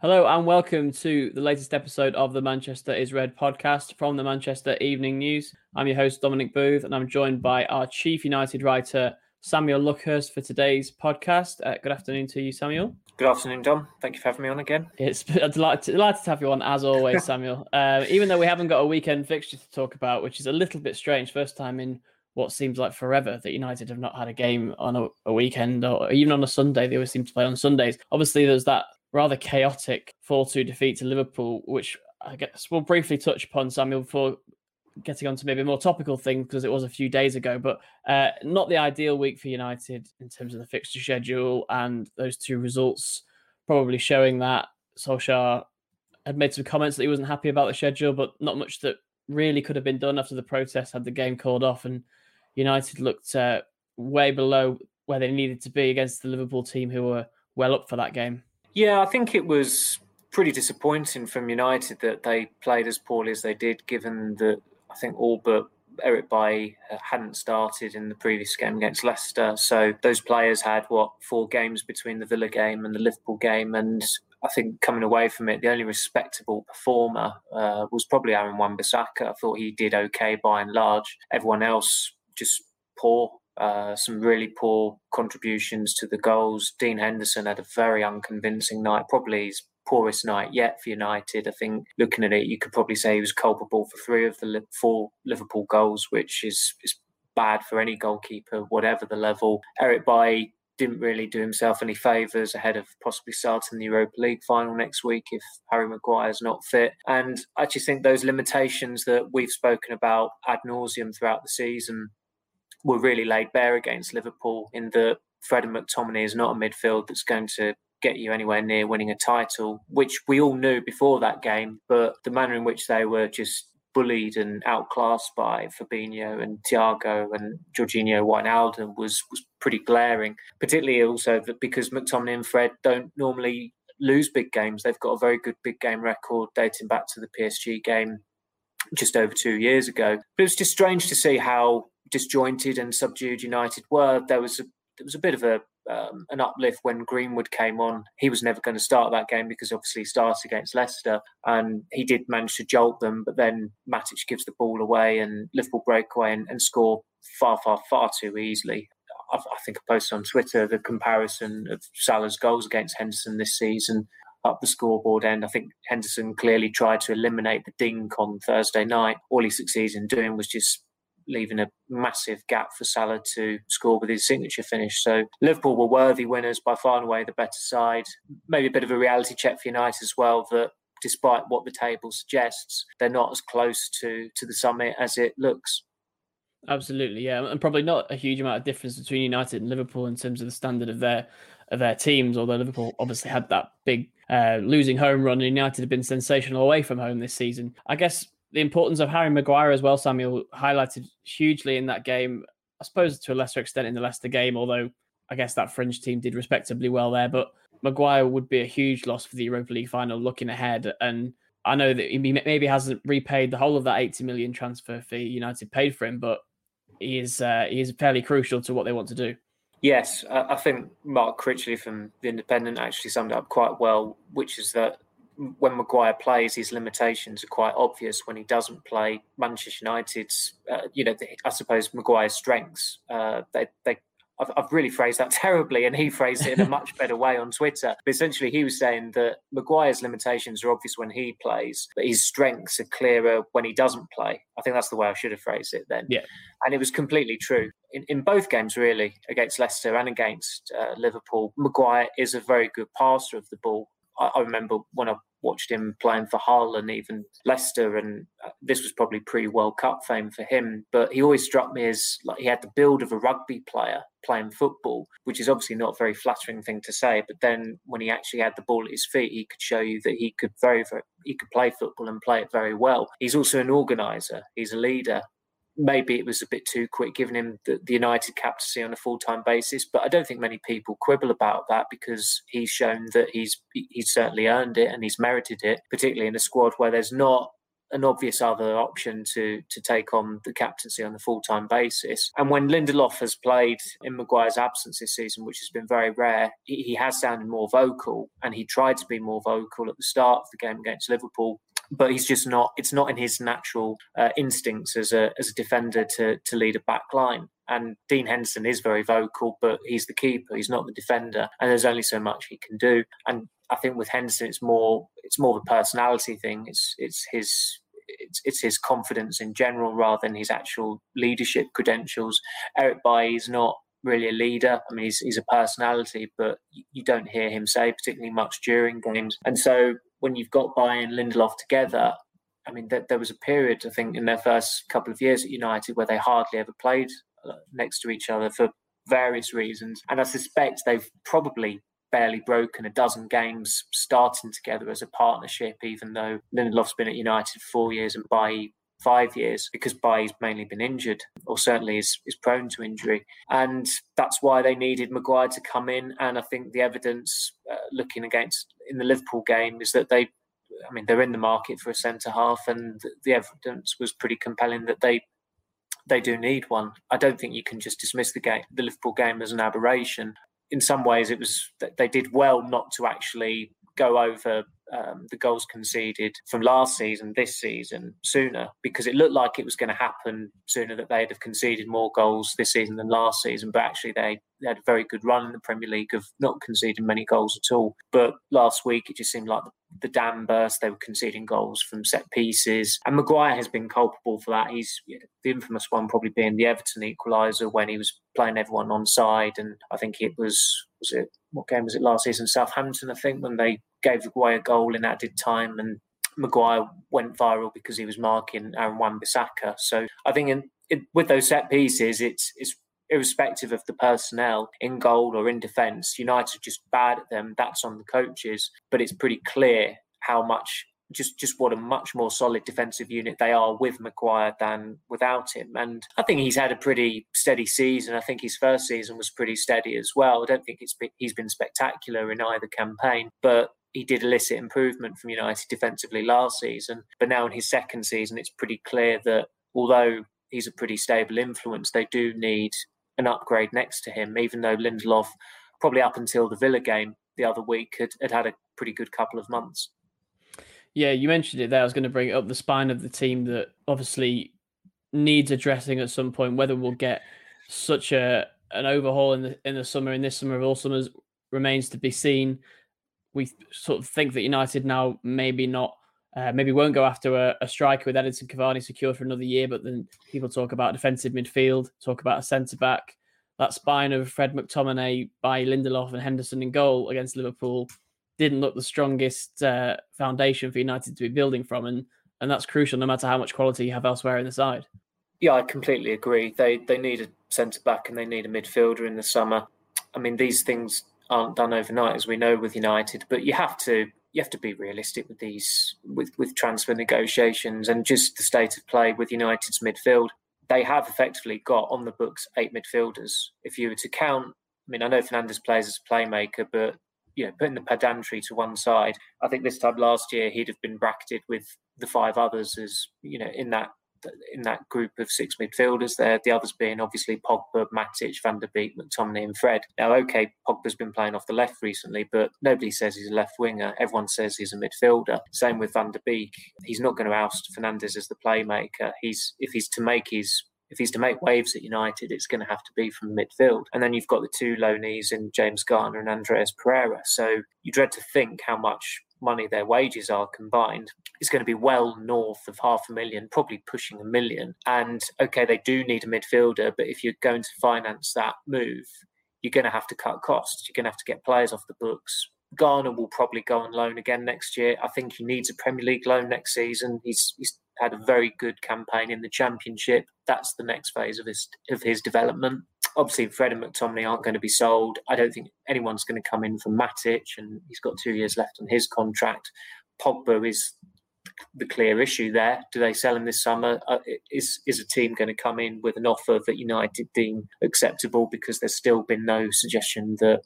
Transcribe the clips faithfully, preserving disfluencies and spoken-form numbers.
Hello and welcome to the latest episode of the Manchester is Red podcast from the Manchester Evening News. I'm your host, Dominic Booth, and I'm joined by our chief United writer, Samuel Luckhurst, for today's podcast. Uh, good afternoon to you, Samuel. Good afternoon, Dom. Thank you for having me on again. It's a delight to, delight to have you on, as always, Samuel. Uh, even though we haven't got a weekend fixture to talk about, which is a little bit strange, first time in what seems like forever that United have not had a game on a, a weekend or even on a Sunday. They always seem to play on Sundays. Obviously, there's that rather chaotic four two defeat to Liverpool, which I guess we'll briefly touch upon, Samuel, before getting on to maybe a more topical thing, because it was a few days ago, but uh, not the ideal week for United in terms of the fixture schedule, and those two results probably showing that. Solskjaer had made some comments that he wasn't happy about the schedule, but not much that really could have been done after the protest had the game called off, and United looked uh, way below where they needed to be against the Liverpool team who were well up for that game. Yeah, I think it was pretty disappointing from United that they played as poorly as they did, given that I think all but Eric Bailly hadn't started in the previous game against Leicester. So those players had, what, four games between the Villa game and the Liverpool game. And I think coming away from it, the only respectable performer uh, was probably Aaron Wan-Bissaka. I thought he did OK by and large. Everyone else just poor. Uh, some really poor contributions to the goals. Dean Henderson had a very unconvincing night, probably his poorest night yet for United. I think looking at it, you could probably say he was culpable for three of the four Liverpool goals, which is, is bad for any goalkeeper, whatever the level. Eric Bailly didn't really do himself any favours ahead of possibly starting the Europa League final next week if Harry Maguire's not fit. And I just think those limitations that we've spoken about ad nauseum throughout the season were really laid bare against Liverpool, in that Fred and McTominay is not a midfield that's going to get you anywhere near winning a title, which we all knew before that game, but the manner in which they were just bullied and outclassed by Fabinho and Thiago and Jorginho Wijnaldum was, was pretty glaring, particularly also because McTominay and Fred don't normally lose big games. They've got a very good big game record dating back to the P S G game just over two years ago. But it was just strange to see how disjointed and subdued United were. There was a, there was a bit of a um, an uplift when Greenwood came on. He was never going to start that game because obviously he started against Leicester, and he did manage to jolt them, but then Matic gives the ball away and Liverpool break away and, and score far, far, far too easily. I've, I think I posted on Twitter the comparison of Salah's goals against Henderson this season up the scoreboard end. I think Henderson clearly tried to eliminate the dink on Thursday night. All he succeeded in doing was just leaving a massive gap for Salah to score with his signature finish. So Liverpool were worthy winners, by far and away the better side. Maybe a bit of a reality check for United as well, that despite what the table suggests, they're not as close to, to the summit as it looks. Absolutely, yeah. And probably not a huge amount of difference between United and Liverpool in terms of the standard of their of their teams, although Liverpool obviously had that big uh, losing home run, and United have been sensational away from home this season. I guess the importance of Harry Maguire as well, Samuel, highlighted hugely in that game, I suppose to a lesser extent in the Leicester game, although I guess that fringe team did respectably well there. But Maguire would be a huge loss for the Europa League final looking ahead. And I know that he maybe hasn't repaid the whole of that eighty million transfer fee United paid for him, but he is, uh, he is fairly crucial to what they want to do. Yes, I think Mark Critchley from The Independent actually summed it up quite well, which is that when Maguire plays, his limitations are quite obvious. When he doesn't play, Manchester United's, uh, you know, the, I suppose Maguire's strengths, uh, they, they, I've, I've really phrased that terribly, and he phrased it in a much better way on Twitter. But essentially, he was saying that Maguire's limitations are obvious when he plays, but his strengths are clearer when he doesn't play. I think that's the way I should have phrased it then. Yeah. And it was completely true. In, in both games, really, against Leicester and against uh, Liverpool, Maguire is a very good passer of the ball. I, I remember when I watched him playing for Hull and even Leicester, and this was probably pre-World Cup fame for him, but he always struck me as like he had the build of a rugby player playing football, which is obviously not a very flattering thing to say, but then when he actually had the ball at his feet, he could show you that he could very, very he could play football and play it very well. He's also an organiser, he's a leader. Maybe it was a bit too quick giving him the, the United captaincy on a full-time basis, but I don't think many people quibble about that because he's shown that he's he's certainly earned it and he's merited it, particularly in a squad where there's not an obvious other option to to take on the captaincy on a full-time basis. And when Lindelof has played in Maguire's absence this season, which has been very rare, he, he has sounded more vocal, and he tried to be more vocal at the start of the game against Liverpool. But he's just not, it's not in his natural uh, instincts as a as a defender to to lead a back line. And Dean Henderson is very vocal, but he's the keeper, he's not the defender. And there's only so much he can do. And I think with Henderson, it's more it's more of a personality thing. It's it's his it's it's his confidence in general rather than his actual leadership credentials. Eric Bailly is not really a leader. I mean, he's, he's a personality, but you don't hear him say particularly much during games. And so when you've got Bailly and Lindelof together, I mean, there, there was a period, I think, in their first couple of years at United where they hardly ever played next to each other for various reasons. And I suspect they've probably barely broken a dozen games starting together as a partnership, even though Lindelof's been at United four years and Bailly five years, because Bailly's mainly been injured, or certainly is, is prone to injury. And that's why they needed Maguire to come in. And I think the evidence uh, looking against in the Liverpool game is that they, I mean, they're in the market for a centre-half, and the evidence was pretty compelling that they they do need one. I don't think you can just dismiss the game, the Liverpool game, as an aberration. In some ways, it was that they did well not to actually go over um, the goals conceded from last season, this season, sooner, because it looked like it was going to happen sooner, that they'd have conceded more goals this season than last season. But actually, they, they had a very good run in the Premier League of not conceding many goals at all. But last week, it just seemed like the, the dam burst. They were conceding goals from set pieces. And Maguire has been culpable for that. He's you know, the infamous one probably being the Everton equaliser when he was playing everyone onside. And I think it was, was it, what game was it last season? Southampton, I think, when they gave away a goal in added time, and Maguire went viral because he was marking Aaron Wan-Bissaka. So I think in, in, with those set pieces, it's it's irrespective of the personnel in goal or in defence. United are just bad at them. That's on the coaches, but it's pretty clear how much just just what a much more solid defensive unit they are with Maguire than without him. And I think he's had a pretty steady season. I think his first season was pretty steady as well. I don't think it's been, he's been spectacular in either campaign, but he did elicit improvement from United defensively last season. But now in his second season, it's pretty clear that although he's a pretty stable influence, they do need an upgrade next to him, even though Lindelof, probably up until the Villa game the other week, had had, had a pretty good couple of months. Yeah, you mentioned it there. I was going to bring it up, the spine of the team that obviously needs addressing at some point. Whether we'll get such a an overhaul in the in the summer, in this summer of all summers, remains to be seen. We sort of think that United now maybe not, uh, maybe won't go after a, a striker with Edinson Cavani secured for another year, but then people talk about defensive midfield, talk about a centre-back. That spine of Fred, McTominay, Bailly, Lindelof and Henderson in goal against Liverpool didn't look the strongest uh, foundation for United to be building from, and and that's crucial no matter how much quality you have elsewhere in the side. Yeah, I completely agree. They they need a centre-back and they need a midfielder in the summer. I mean, these things aren't done overnight, as we know with United, but you have to you have to be realistic with these with, with transfer negotiations and just the state of play with United's midfield. They have effectively got on the books eight midfielders. If you were to count, I mean, I know Fernandes plays as a playmaker, but you know, putting the pedantry to one side, I think this time last year he'd have been bracketed with the five others as, you know, in that in that group of six midfielders there, the others being obviously Pogba, Matic, Van der Beek, McTominay and Fred. Now, OK, Pogba's been playing off the left recently, but nobody says he's a left winger. Everyone says he's a midfielder. Same with Van der Beek. He's not going to oust Fernandes as the playmaker. He's if he's to make his... If he's to make waves at United, it's going to have to be from midfield. And then you've got the two low knees in James Garner and Andreas Pereira. So you dread to think how much money their wages are combined. It's going to be well north of half a million, probably pushing a million. And OK, they do need a midfielder, but if you're going to finance that move, you're going to have to cut costs. You're going to have to get players off the books Garner will probably go on loan again next year. I think he needs a Premier League loan next season. He's he's had a very good campaign in the Championship. That's the next phase of his of his development. Obviously, Fred and McTominay aren't going to be sold. I don't think anyone's going to come in for Matic, and he's got two years left on his contract. Pogba is the clear issue there. Do they sell him this summer? Uh, is is a team going to come in with an offer that United deem acceptable? Because there's still been no suggestion that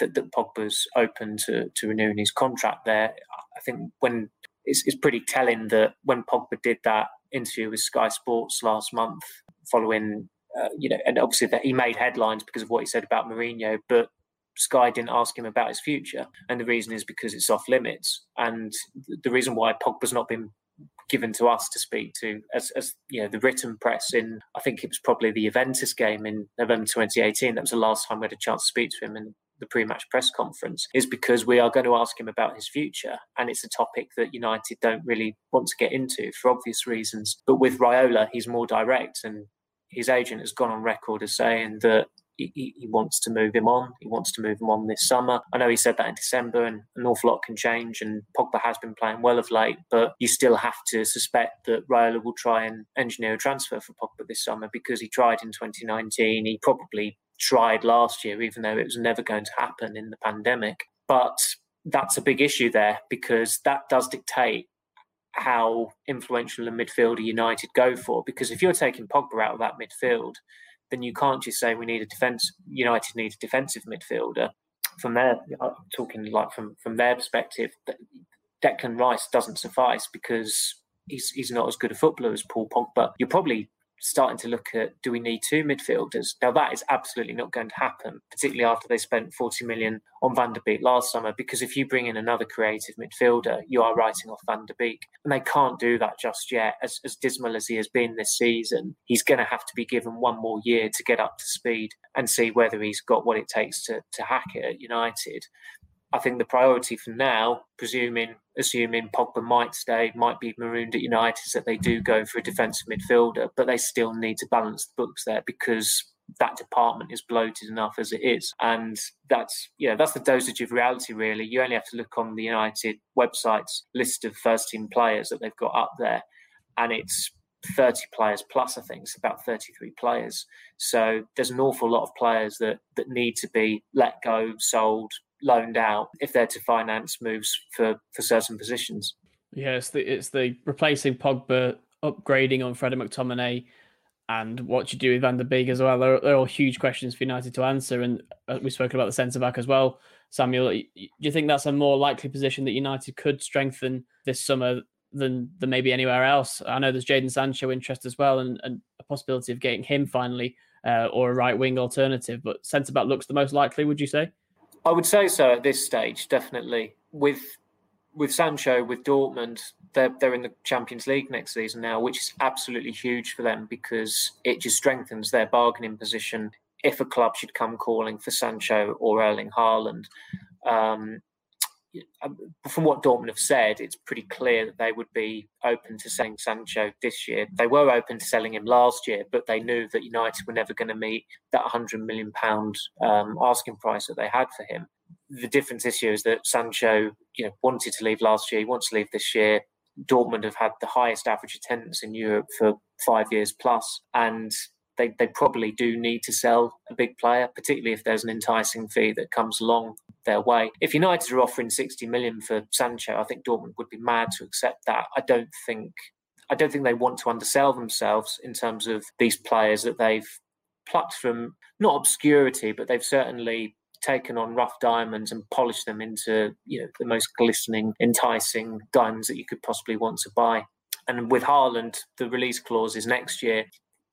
that, that Pogba's open to, to renewing his contract there. I think when it's, it's pretty telling that when Pogba did that interview with Sky Sports last month, following, uh, you know, and obviously that he made headlines because of what he said about Mourinho, but Sky didn't ask him about his future. And the reason is because it's off limits. And the reason why Pogba's not been given to us to speak to, as, as you know, the written press in, I think it was probably the Juventus game in November twenty eighteen, that was the last time we had a chance to speak to him in the pre-match press conference, is because we are going to ask him about his future. And it's a topic that United don't really want to get into for obvious reasons. But with Raiola, he's more direct, and his agent has gone on record as saying that He, he wants to move him on. He wants to move him on this summer. I know he said that in December, and an awful lot can change, and Pogba has been playing well of late, but you still have to suspect that Raiola will try and engineer a transfer for Pogba this summer, because he tried in twenty nineteen. He probably tried last year, even though it was never going to happen in the pandemic. But that's a big issue there, because that does dictate how influential a midfielder United go for. Because if you're taking Pogba out of that midfield, then you can't just say we need a defence. United need a defensive midfielder. From their, I'm talking like from, from their perspective, Declan Rice doesn't suffice because he's he's not as good a footballer as Paul Pogba. You're probably starting to look at, do we need two midfielders? Now that is absolutely not going to happen, particularly after they spent forty million on Van der Beek last summer, because if you bring in another creative midfielder, you are writing off Van der Beek, and they can't do that just yet. As, as dismal as he has been this season, he's going to have to be given one more year to get up to speed and see whether he's got what it takes to, to hack it at United. I think the priority for now, presuming, assuming Pogba might stay, might be marooned at United, is that they do go for a defensive midfielder, but they still need to balance the books there, because that department is bloated enough as it is. And that's, you know, that's the dosage of reality, really. You only have to look on the United website's list of first-team players that they've got up there, and it's thirty players plus, I think. It's about thirty-three players. So there's an awful lot of players that that need to be let go, sold, loaned out if they're to finance moves for, for certain positions. Yeah, it's the, it's the replacing Pogba, upgrading on Fred and McTominay, and what you do with Van der Beek as well. They're, they're all huge questions for United to answer, and we spoke about the centre-back as well. Samuel, do you think that's a more likely position that United could strengthen this summer than, than maybe anywhere else? I know there's Jadon Sancho interest as well, and, and a possibility of getting him finally, uh, or a right-wing alternative, but centre-back looks the most likely, would you say? I would say so at this stage, definitely. With with Sancho, with Dortmund, they're, they're in the Champions League next season now, which is absolutely huge for them, because it just strengthens their bargaining position if a club should come calling for Sancho or Erling Haaland. Um, from what Dortmund have said, it's pretty clear that they would be open to selling Sancho this year. They were open to selling him last year, but they knew that United were never going to meet that one hundred million pounds um, asking price that they had for him. The difference this year is that Sancho, you know, wanted to leave last year, he wants to leave this year. Dortmund have had the highest average attendance in Europe for five years plus, and They they probably do need to sell a big player, particularly if there's an enticing fee that comes along their way. If United are offering sixty million for Sancho, I think Dortmund would be mad to accept that. I don't think I don't think they want to undersell themselves in terms of these players that they've plucked from, not obscurity, but they've certainly taken on rough diamonds and polished them into, you know, the most glistening, enticing diamonds that you could possibly want to buy. And with Haaland, the release clause is next year.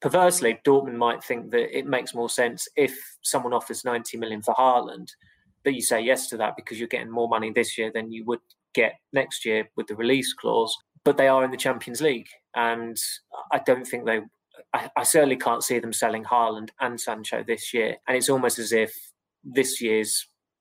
Perversely, Dortmund might think that it makes more sense if someone offers ninety million for Haaland that you say yes to that, because you're getting more money this year than you would get next year with the release clause. But they are in the Champions League, and I don't think they... I, I certainly can't see them selling Haaland and Sancho this year. And it's almost as if this year's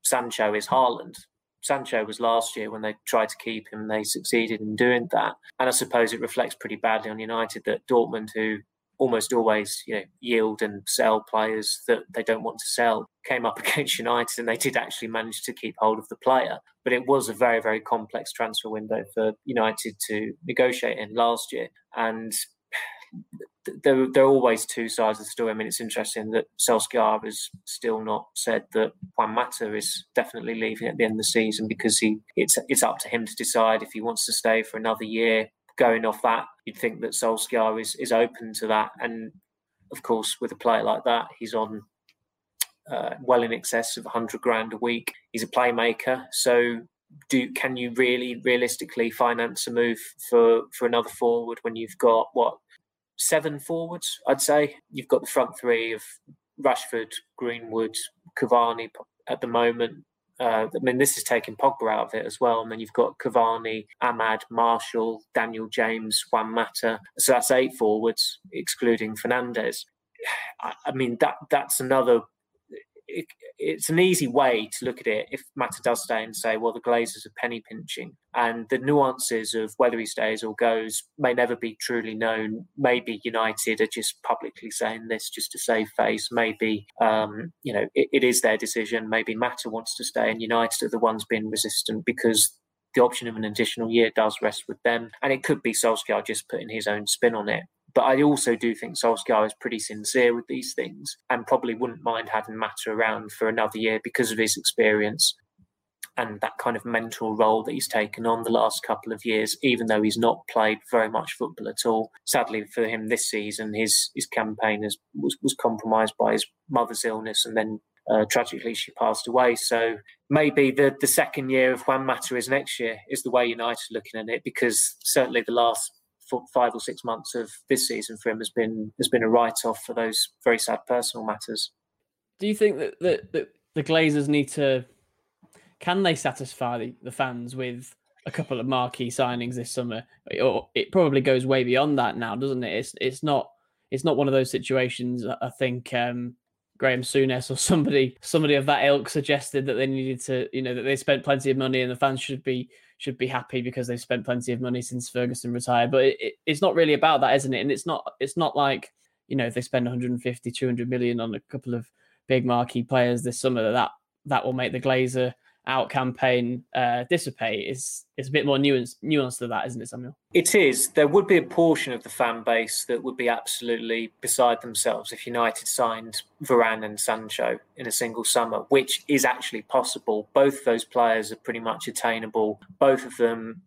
Sancho is Haaland. Sancho was last year when they tried to keep him, and they succeeded in doing that. And I suppose it reflects pretty badly on United that Dortmund, who almost always, you know, yield and sell players that they don't want to sell. Came up against United and they did actually manage to keep hold of the player. But it was a very, very complex transfer window for United to negotiate in last year. And there, there are always two sides of the story. I mean, it's interesting that Solskjaer has still not said that Juan Mata is definitely leaving at the end of the season, because he it's it's up to him to decide if he wants to stay for another year. Going off that, you'd think that Solskjaer is, is open to that. And, of course, with a player like that, he's on uh, well in excess of one hundred grand a week. He's a playmaker. So do can you really realistically finance a move for, for another forward when you've got, what, seven forwards, I'd say? You've got the front three of Rashford, Greenwood, Cavani at the moment. Uh, I mean, this is taking Pogba out of it as well. And then you've got Cavani, Ahmad, Marshall, Daniel James, Juan Mata. So that's eight forwards, excluding Fernandes. I, I mean, that that's another... It, it's an easy way to look at it if Mata does stay and say, well, the Glazers are penny pinching. And the nuances of whether he stays or goes may never be truly known. Maybe United are just publicly saying this just to save face. Maybe, um, you know, it, it is their decision. Maybe Mata wants to stay and United are the ones being resistant because the option of an additional year does rest with them. And it could be Solskjaer just putting his own spin on it. But I also do think Solskjaer is pretty sincere with these things and probably wouldn't mind having Mata around for another year because of his experience and that kind of mentor role that he's taken on the last couple of years, even though he's not played very much football at all. Sadly for him this season, his his campaign is, was, was compromised by his mother's illness and then uh, tragically she passed away. So maybe the, the second year of Juan Mata is next year is the way United are looking at it, because certainly the last... five or six months of this season for him has been has been a write-off for those very sad personal matters. Do you think that, that, that the Glazers need to... Can they satisfy the, the fans with a couple of marquee signings this summer? Or it probably goes way beyond that now, doesn't it? It's it's not it's not one of those situations. I think um, Graham Souness or somebody somebody of that ilk suggested that they needed to, you know, that they spent plenty of money and the fans should be... should be happy because they've spent plenty of money since Ferguson retired. But it, it, it's not really about that, isn't it? And it's not it's not like, you know, if they spend one hundred fifty, two hundred million on a couple of big marquee players this summer, that that will make the Glazer out campaign uh, dissipate. It's, it's a bit more nuanced, nuanced to that, isn't it, Samuel? It is. There would be a portion of the fan base that would be absolutely beside themselves if United signed Varane and Sancho in a single summer, which is actually possible. Both of those players are pretty much attainable. Both of them,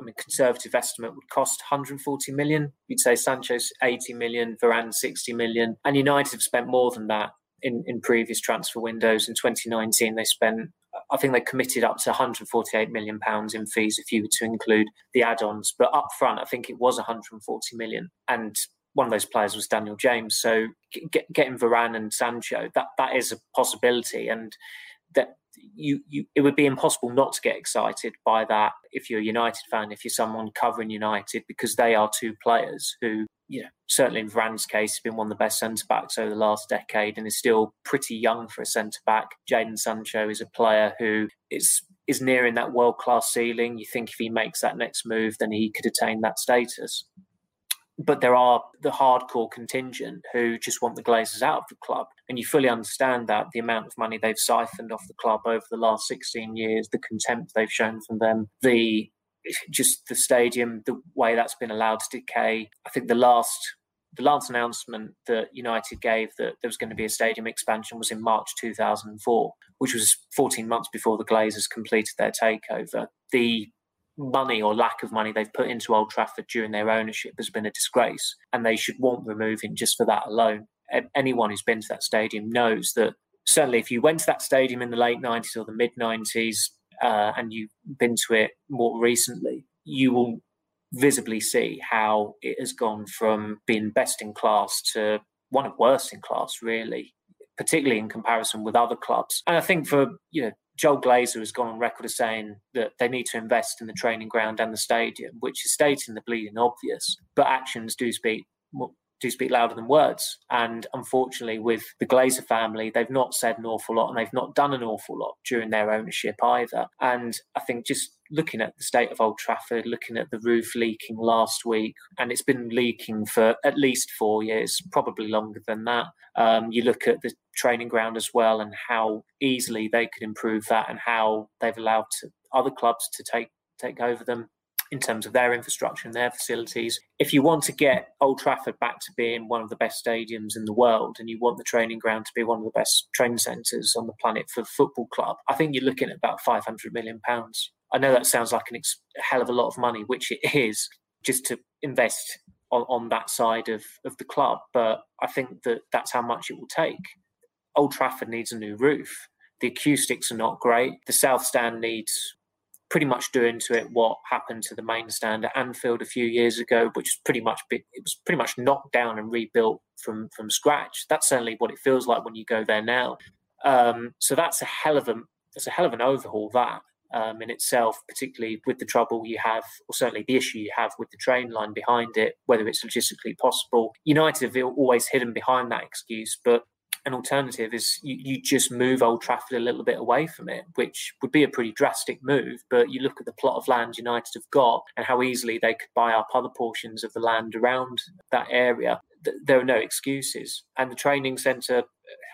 I mean, conservative estimate would cost one hundred forty million. You'd say Sancho's eighty million, Varane sixty million. And United have spent more than that in, in previous transfer windows. In twenty nineteen, they spent... I think they committed up to one hundred forty-eight million pounds in fees if you were to include the add-ons. But up front, I think it was one hundred forty million pounds. And one of those players was Daniel James. So get, getting Varane and Sancho, that, that is a possibility. And that you, you it would be impossible not to get excited by that if you're a United fan, if you're someone covering United, because they are two players who... You know, certainly in Varane's case, he's been one of the best centre-backs over the last decade and is still pretty young for a centre-back. Jadon Sancho is a player who is is nearing that world-class ceiling. You think if he makes that next move, then he could attain that status. But there are the hardcore contingent who just want the Glazers out of the club. And you fully understand that, the amount of money they've siphoned off the club over the last sixteen years, the contempt they've shown from them, the... just the stadium, the way that's been allowed to decay. I think the last the last announcement that United gave that there was going to be a stadium expansion was in March two thousand four, which was fourteen months before the Glazers completed their takeover. The money or lack of money they've put into Old Trafford during their ownership has been a disgrace, and they should want removing just for that alone. Anyone who's been to that stadium knows that certainly if you went to that stadium in the late nineties or the mid nineties, Uh, and you've been to it more recently, you will visibly see how it has gone from being best in class to one of worst in class, really, particularly in comparison with other clubs. And I think for, you know, Joel Glazer has gone on record as saying that they need to invest in the training ground and the stadium, which is stating the bleeding obvious, but actions do speak do speak louder than words. And unfortunately, with the Glazer family, they've not said an awful lot, and they've not done an awful lot during their ownership either. And I think just looking at the state of Old Trafford, looking at the roof leaking last week, and it's been leaking for at least four years, probably longer than that. Um, you look at the training ground as well, and how easily they could improve that, and how they've allowed to, other clubs to take take over them in terms of their infrastructure and their facilities. If you want to get Old Trafford back to being one of the best stadiums in the world, and you want the training ground to be one of the best training centres on the planet for a football club, I think you're looking at about five hundred million pounds. I know that sounds like a ex- hell of a lot of money, which it is, just to invest on, on that side of, of the club. But I think that that's how much it will take. Old Trafford needs a new roof. The acoustics are not great. The South Stand needs pretty much doing to it what happened to the main stand at Anfield a few years ago, which was pretty much it was pretty much knocked down and rebuilt from from scratch. That's certainly what it feels like when you go there now. Um, so that's a hell of a that's a hell of an overhaul that um, in itself, particularly with the trouble you have, or certainly the issue you have with the train line behind it, whether it's logistically possible. United have always hidden behind that excuse, but an alternative is you, you just move Old Trafford a little bit away from it, which would be a pretty drastic move. But you look at the plot of land United have got and how easily they could buy up other portions of the land around that area. There are no excuses. And the training centre,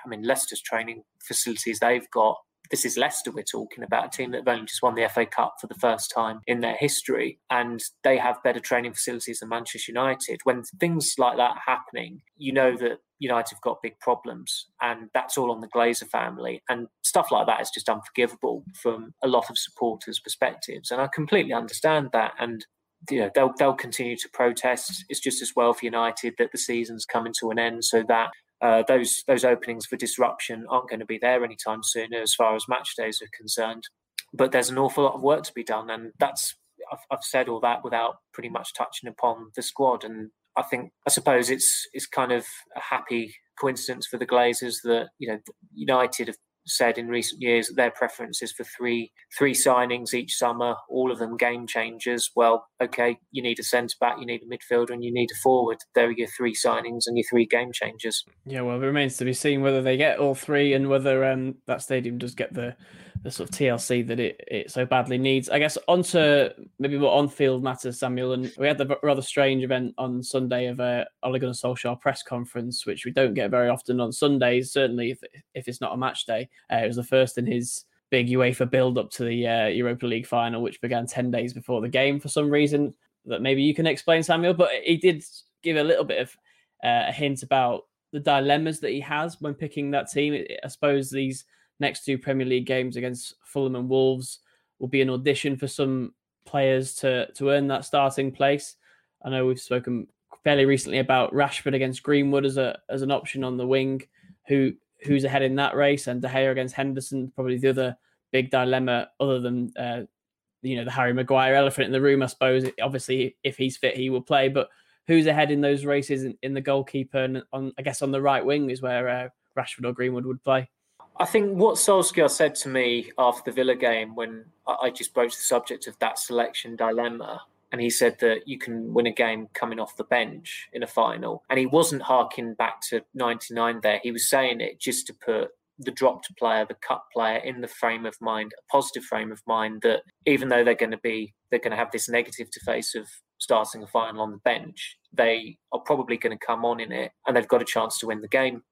I mean, Leicester's training facilities they've got, this is Leicester we're talking about, a team that have only just won the F A Cup for the first time in their history, and they have better training facilities than Manchester United. When things like that are happening, you know that United have got big problems, and that's all on the Glazer family. And stuff like that is just unforgivable from a lot of supporters' perspectives, and I completely understand that. And you know, they'll they'll continue to protest. It's just as well for United that the season's coming to an end, so that Uh, those those openings for disruption aren't going to be there anytime soon as far as match days are concerned. But there's an awful lot of work to be done, and that's I've, I've said all that without pretty much touching upon the squad. And I think I suppose it's it's kind of a happy coincidence for the Glazers that you know United have said in recent years that their preference is for three three signings each summer, all of them game changers. Well, okay, you need a centre-back, you need a midfielder, and you need a forward. There are your three signings and your three game changers. Yeah, well, it remains to be seen whether they get all three and whether um, that stadium does get the, the sort of T L C that it, it so badly needs. I guess onto maybe more on-field matters, Samuel, and we had the rather strange event on Sunday of a Ole Gunnar Solskjaer press conference, which we don't get very often on Sundays, certainly if, if it's not a match day. Uh, it was the first in his big UEFA build-up to the uh, Europa League final, which began ten days before the game for some reason that maybe you can explain, Samuel. But he did give a little bit of uh, a hint about the dilemmas that he has when picking that team. I suppose these next two Premier League games against Fulham and Wolves will be an audition for some players to, to earn that starting place. I know we've spoken fairly recently about Rashford against Greenwood as a as an option on the wing, who... who's ahead in that race, and De Gea against Henderson, probably the other big dilemma other than, uh, you know, the Harry Maguire elephant in the room, I suppose. Obviously, if he's fit, he will play, but who's ahead in those races in, in the goalkeeper and on, I guess, on the right wing is where uh, Rashford or Greenwood would play. I think what Solskjaer said to me after the Villa game when I just broached the subject of that selection dilemma, and he said that you can win a game coming off the bench in a final. And he wasn't harking back to ninety-nine there. He was saying it just to put the dropped player, the cut player, in the frame of mind, a positive frame of mind that even though they're going to be, they're going to have this negative to face of starting a final on the bench, they are probably going to come on in it and they've got a chance to win the game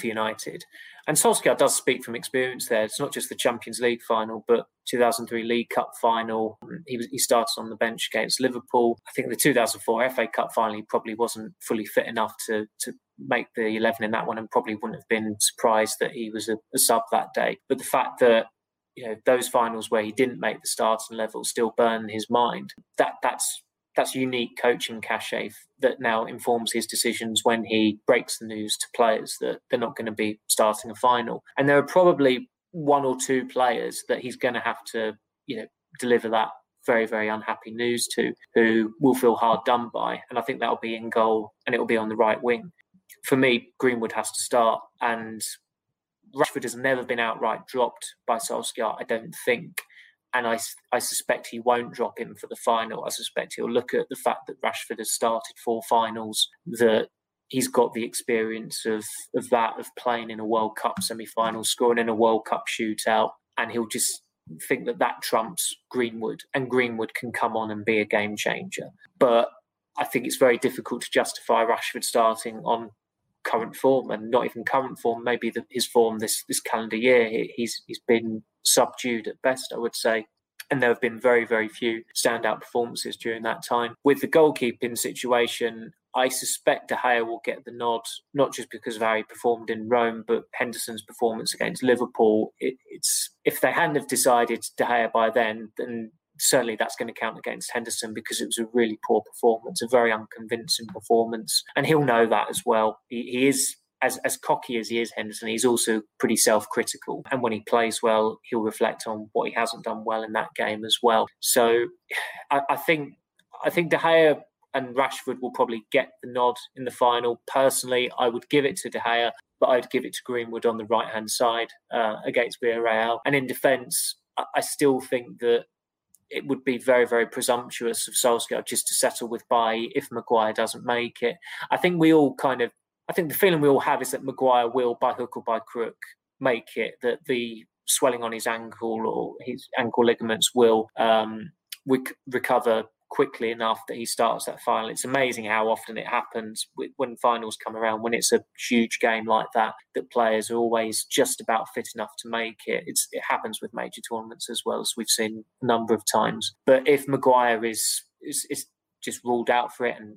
for United. And Solskjaer does speak from experience there. It's not just the Champions League final, but two thousand three League Cup final. He was, he started on the bench against Liverpool. I think the two thousand four F A Cup final, he probably wasn't fully fit enough to, to make the eleven in that one, and probably wouldn't have been surprised that he was a, a sub that day. But the fact that you know those finals where he didn't make the starting level still burn his mind, that that's That's unique coaching cachet that now informs his decisions when he breaks the news to players that they're not going to be starting a final. And there are probably one or two players that he's going to have to, you know, deliver that very, very unhappy news to, who will feel hard done by. And I think that'll be in goal, and it'll be on the right wing. For me, Greenwood has to start, and Rashford has never been outright dropped by Solskjaer, I don't think. And I, I suspect he won't drop him for the final. I suspect he'll look at the fact that Rashford has started four finals, that he's got the experience of of that, of playing in a World Cup semi-final, scoring in a World Cup shootout, and he'll just think that that trumps Greenwood, and Greenwood can come on and be a game changer. But I think it's very difficult to justify Rashford starting on current form, and not even current form, maybe the, his form this this calendar year. He's he's been subdued at best, I would say. And there have been very, very few standout performances during that time. With the goalkeeping situation, I suspect De Gea will get the nod, not just because of how he performed in Rome, but Henderson's performance against Liverpool. It, it's if they hadn't have decided De Gea by then, then certainly that's going to count against Henderson, because it was a really poor performance, a very unconvincing performance. And he'll know that as well. He, he is... As, as cocky as he is, Henderson, he's also pretty self-critical. And when he plays well, he'll reflect on what he hasn't done well in that game as well. So I, I think I think De Gea and Rashford will probably get the nod in the final. Personally, I would give it to De Gea, but I'd give it to Greenwood on the right-hand side uh, against Villarreal. And in defence, I, I still think that it would be very, very presumptuous of Solskjaer just to settle with Bailly if Maguire doesn't make it. I think we all kind of I think the feeling we all have is that Maguire will, by hook or by crook, make it, that the swelling on his ankle or his ankle ligaments will um, rec- recover quickly enough that he starts that final. It's amazing how often it happens when finals come around, when it's a huge game like that, that players are always just about fit enough to make it. It's, it happens with major tournaments as well, as we've seen a number of times. But if Maguire is, is, is just ruled out for it and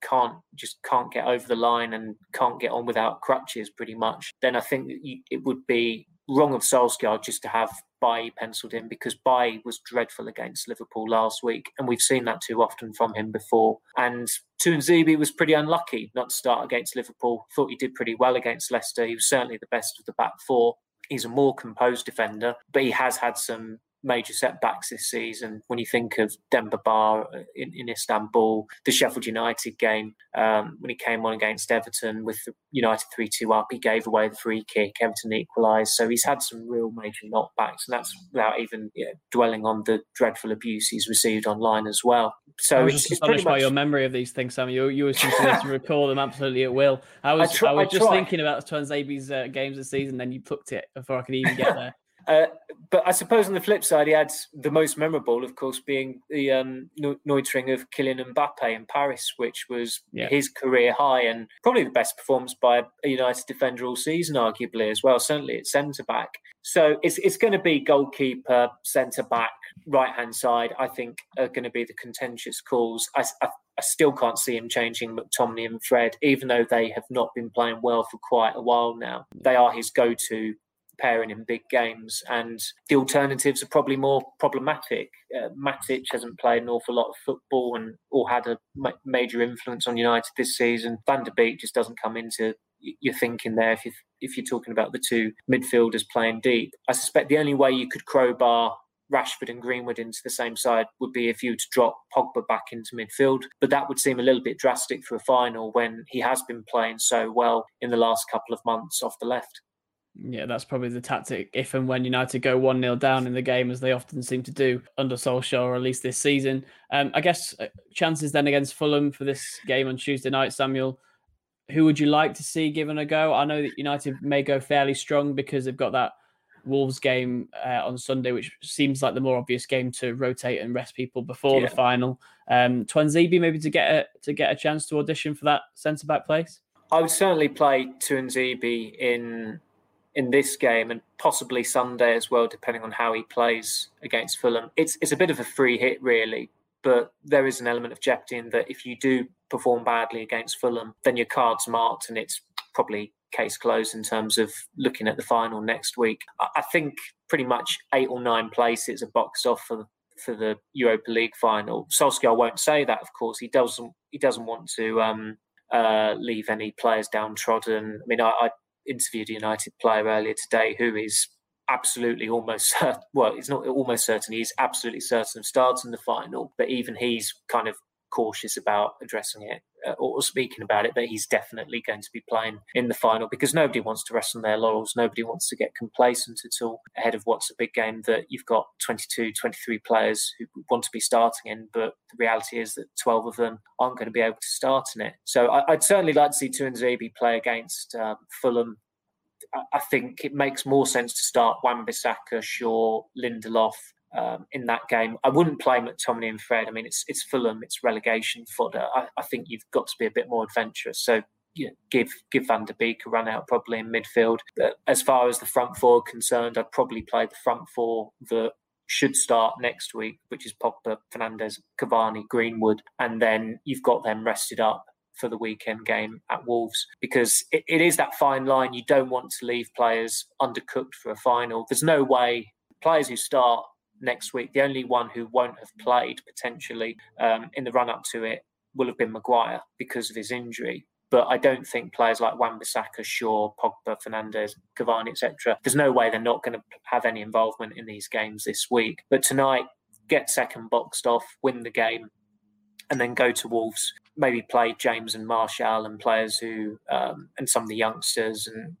can't just can't get over the line and can't get on without crutches pretty much, then I think it would be wrong of Solskjaer just to have Bailly penciled in, because Bailly was dreadful against Liverpool last week, and we've seen that too often from him before. And Tuanzebe was pretty unlucky not to start against Liverpool. Thought he did pretty well against Leicester. He was certainly the best of the back four. He's a more composed defender, but he has had some major setbacks this season. When you think of Demba Ba in, in Istanbul, the Sheffield United game, um, when he came on against Everton with the United three two up, he gave away the free kick, Everton equalised. So he's had some real major knockbacks, and that's without even you know, dwelling on the dreadful abuse he's received online as well. So I'm just astonished by much... your memory of these things, Sam. You, you were supposed to recall them absolutely at will. I was I, try, I was I just thinking about Tuanzebe's uh, games this season, then you plucked it before I could even get there. Uh, but I suppose on the flip side, he had the most memorable, of course, being the um, neutering of Kylian Mbappe in Paris, which was yeah. his career high and probably the best performance by a United defender all season, arguably, as well, certainly at centre-back. So it's it's going to be goalkeeper, centre-back, right-hand side, I think, are going to be the contentious calls. I, I, I still can't see him changing McTominay and Fred, even though they have not been playing well for quite a while now. They are his go-to pairing in big games, and the alternatives are probably more problematic. Uh, Matic hasn't played an awful lot of football and or had a ma- major influence on United this season. Van der Beek just doesn't come into your thinking there if, you, if you're talking about the two midfielders playing deep. I suspect the only way you could crowbar Rashford and Greenwood into the same side would be if you were to drop Pogba back into midfield, but that would seem a little bit drastic for a final when he has been playing so well in the last couple of months off the left. Yeah, that's probably the tactic if and when United go one nil down in the game, as they often seem to do under Solskjaer, or at least this season. Um, I guess chances then against Fulham for this game on Tuesday night, Samuel, who would you like to see given a go? I know that United may go fairly strong because they've got that Wolves game uh, on Sunday, which seems like the more obvious game to rotate and rest people before yeah. the final. Um, Tuanzebe maybe to get, a, to get a chance to audition for that centre-back place? I would certainly play Tuanzebe in... in this game, and possibly Sunday as well, depending on how he plays against Fulham. It's it's a bit of a free hit, really, but there is an element of jeopardy in that if you do perform badly against Fulham, then your card's marked and it's probably case closed in terms of looking at the final next week. I think pretty much eight or nine places are boxed off for, for the Europa League final. Solskjaer won't say that, of course. He doesn't, he doesn't want to um, uh, leave any players downtrodden. I mean, I... I interviewed a United player earlier today who is absolutely almost certain, well, it's not almost certain, he's absolutely certain of starting the final, but even he's kind of cautious about addressing it or speaking about it, but he's definitely going to be playing in the final because nobody wants to rest on their laurels. Nobody wants to get complacent at all ahead of what's a big game that you've got twenty-two, twenty-three players who want to be starting in, but the reality is that twelve of them aren't going to be able to start in it. So I, I'd certainly like to see Tuanzebe play against um, Fulham. I think it makes more sense to start Wan-Bissaka, Shaw, Lindelof um, in that game. I wouldn't play McTominay and Fred. I mean, it's it's Fulham, it's relegation fodder. I, I think you've got to be a bit more adventurous. So you know, give give Van der Beek a run out probably in midfield. But as far as the front four are concerned, I'd probably play the front four that should start next week, which is Pogba, Fernandes, Cavani, Greenwood, and then you've got them rested up for the weekend game at Wolves, because it, it is that fine line. You don't want to leave players undercooked for a final. There's no way players who start next week, the only one who won't have played potentially um, in the run-up to it will have been Maguire because of his injury. But I don't think players like Wan-Bissaka, Shaw, Pogba, Fernandes, Cavani, et cetera, there's no way they're not going to have any involvement in these games this week. But tonight, get second boxed off, win the game, and then go to Wolves. Maybe play James and Martial and players who, um, and some of the youngsters and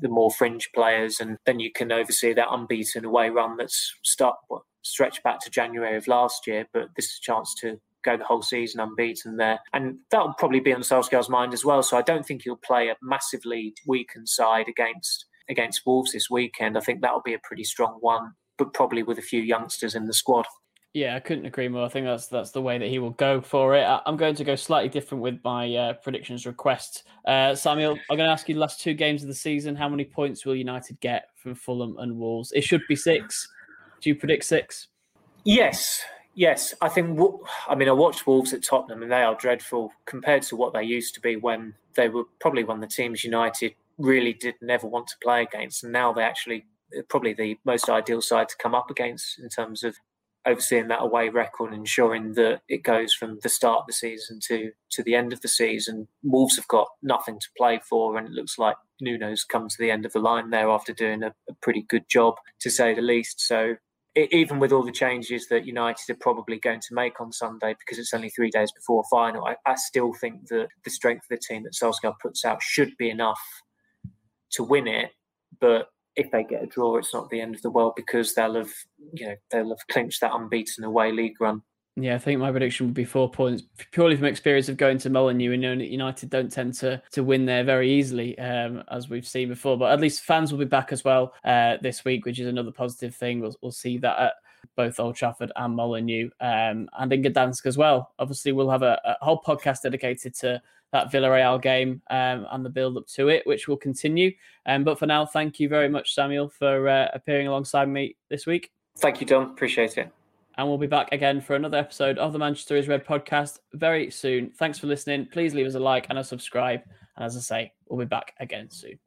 the more fringe players, and then you can oversee that unbeaten away run that's start, what, stretched back to January of last year. But this is a chance to go the whole season unbeaten there, and that'll probably be on Solskjaer's mind as well. So I don't think he'll play a massively weakened side against against Wolves this weekend. I think that'll be a pretty strong one, but probably with a few youngsters in the squad. Yeah, I couldn't agree more. I think that's that's the way that he will go for it. I'm going to go slightly different with my uh, predictions request. Uh, Samuel, I'm going to ask you the last two games of the season. How many points will United get from Fulham and Wolves? It should be six. Do you predict six? Yes, yes. I think, I mean, I watched Wolves at Tottenham and they are dreadful compared to what they used to be when they were probably one of the teams United really did never want to play against. And now they're actually probably the most ideal side to come up against in terms of overseeing that away record, ensuring that it goes from the start of the season to, to the end of the season. Wolves have got nothing to play for, and it looks like Nuno's come to the end of the line there after doing a, a pretty good job, to say the least. So it, even with all the changes that United are probably going to make on Sunday, because it's only three days before a final, I, I still think that the strength of the team that Solskjaer puts out should be enough to win it. But if they get a draw, it's not the end of the world, because they'll have, you know, they'll have clinched that unbeaten away league run. Yeah, I think my prediction would be four points, purely from experience of going to Molyneux and knowing that United don't tend to, to win there very easily, um, as we've seen before. But at least fans will be back as well uh, this week, which is another positive thing. We'll, we'll see that at both Old Trafford and Molyneux, um, and in Gdansk as well. Obviously, we'll have a, a whole podcast dedicated to that Villarreal game um, and the build-up to it, which will continue. Um, but for now, thank you very much, Samuel, for uh, appearing alongside me this week. Thank you, Dom. Appreciate it. And we'll be back again for another episode of the Manchester is Red podcast very soon. Thanks for listening. Please leave us a like and a subscribe. And as I say, we'll be back again soon.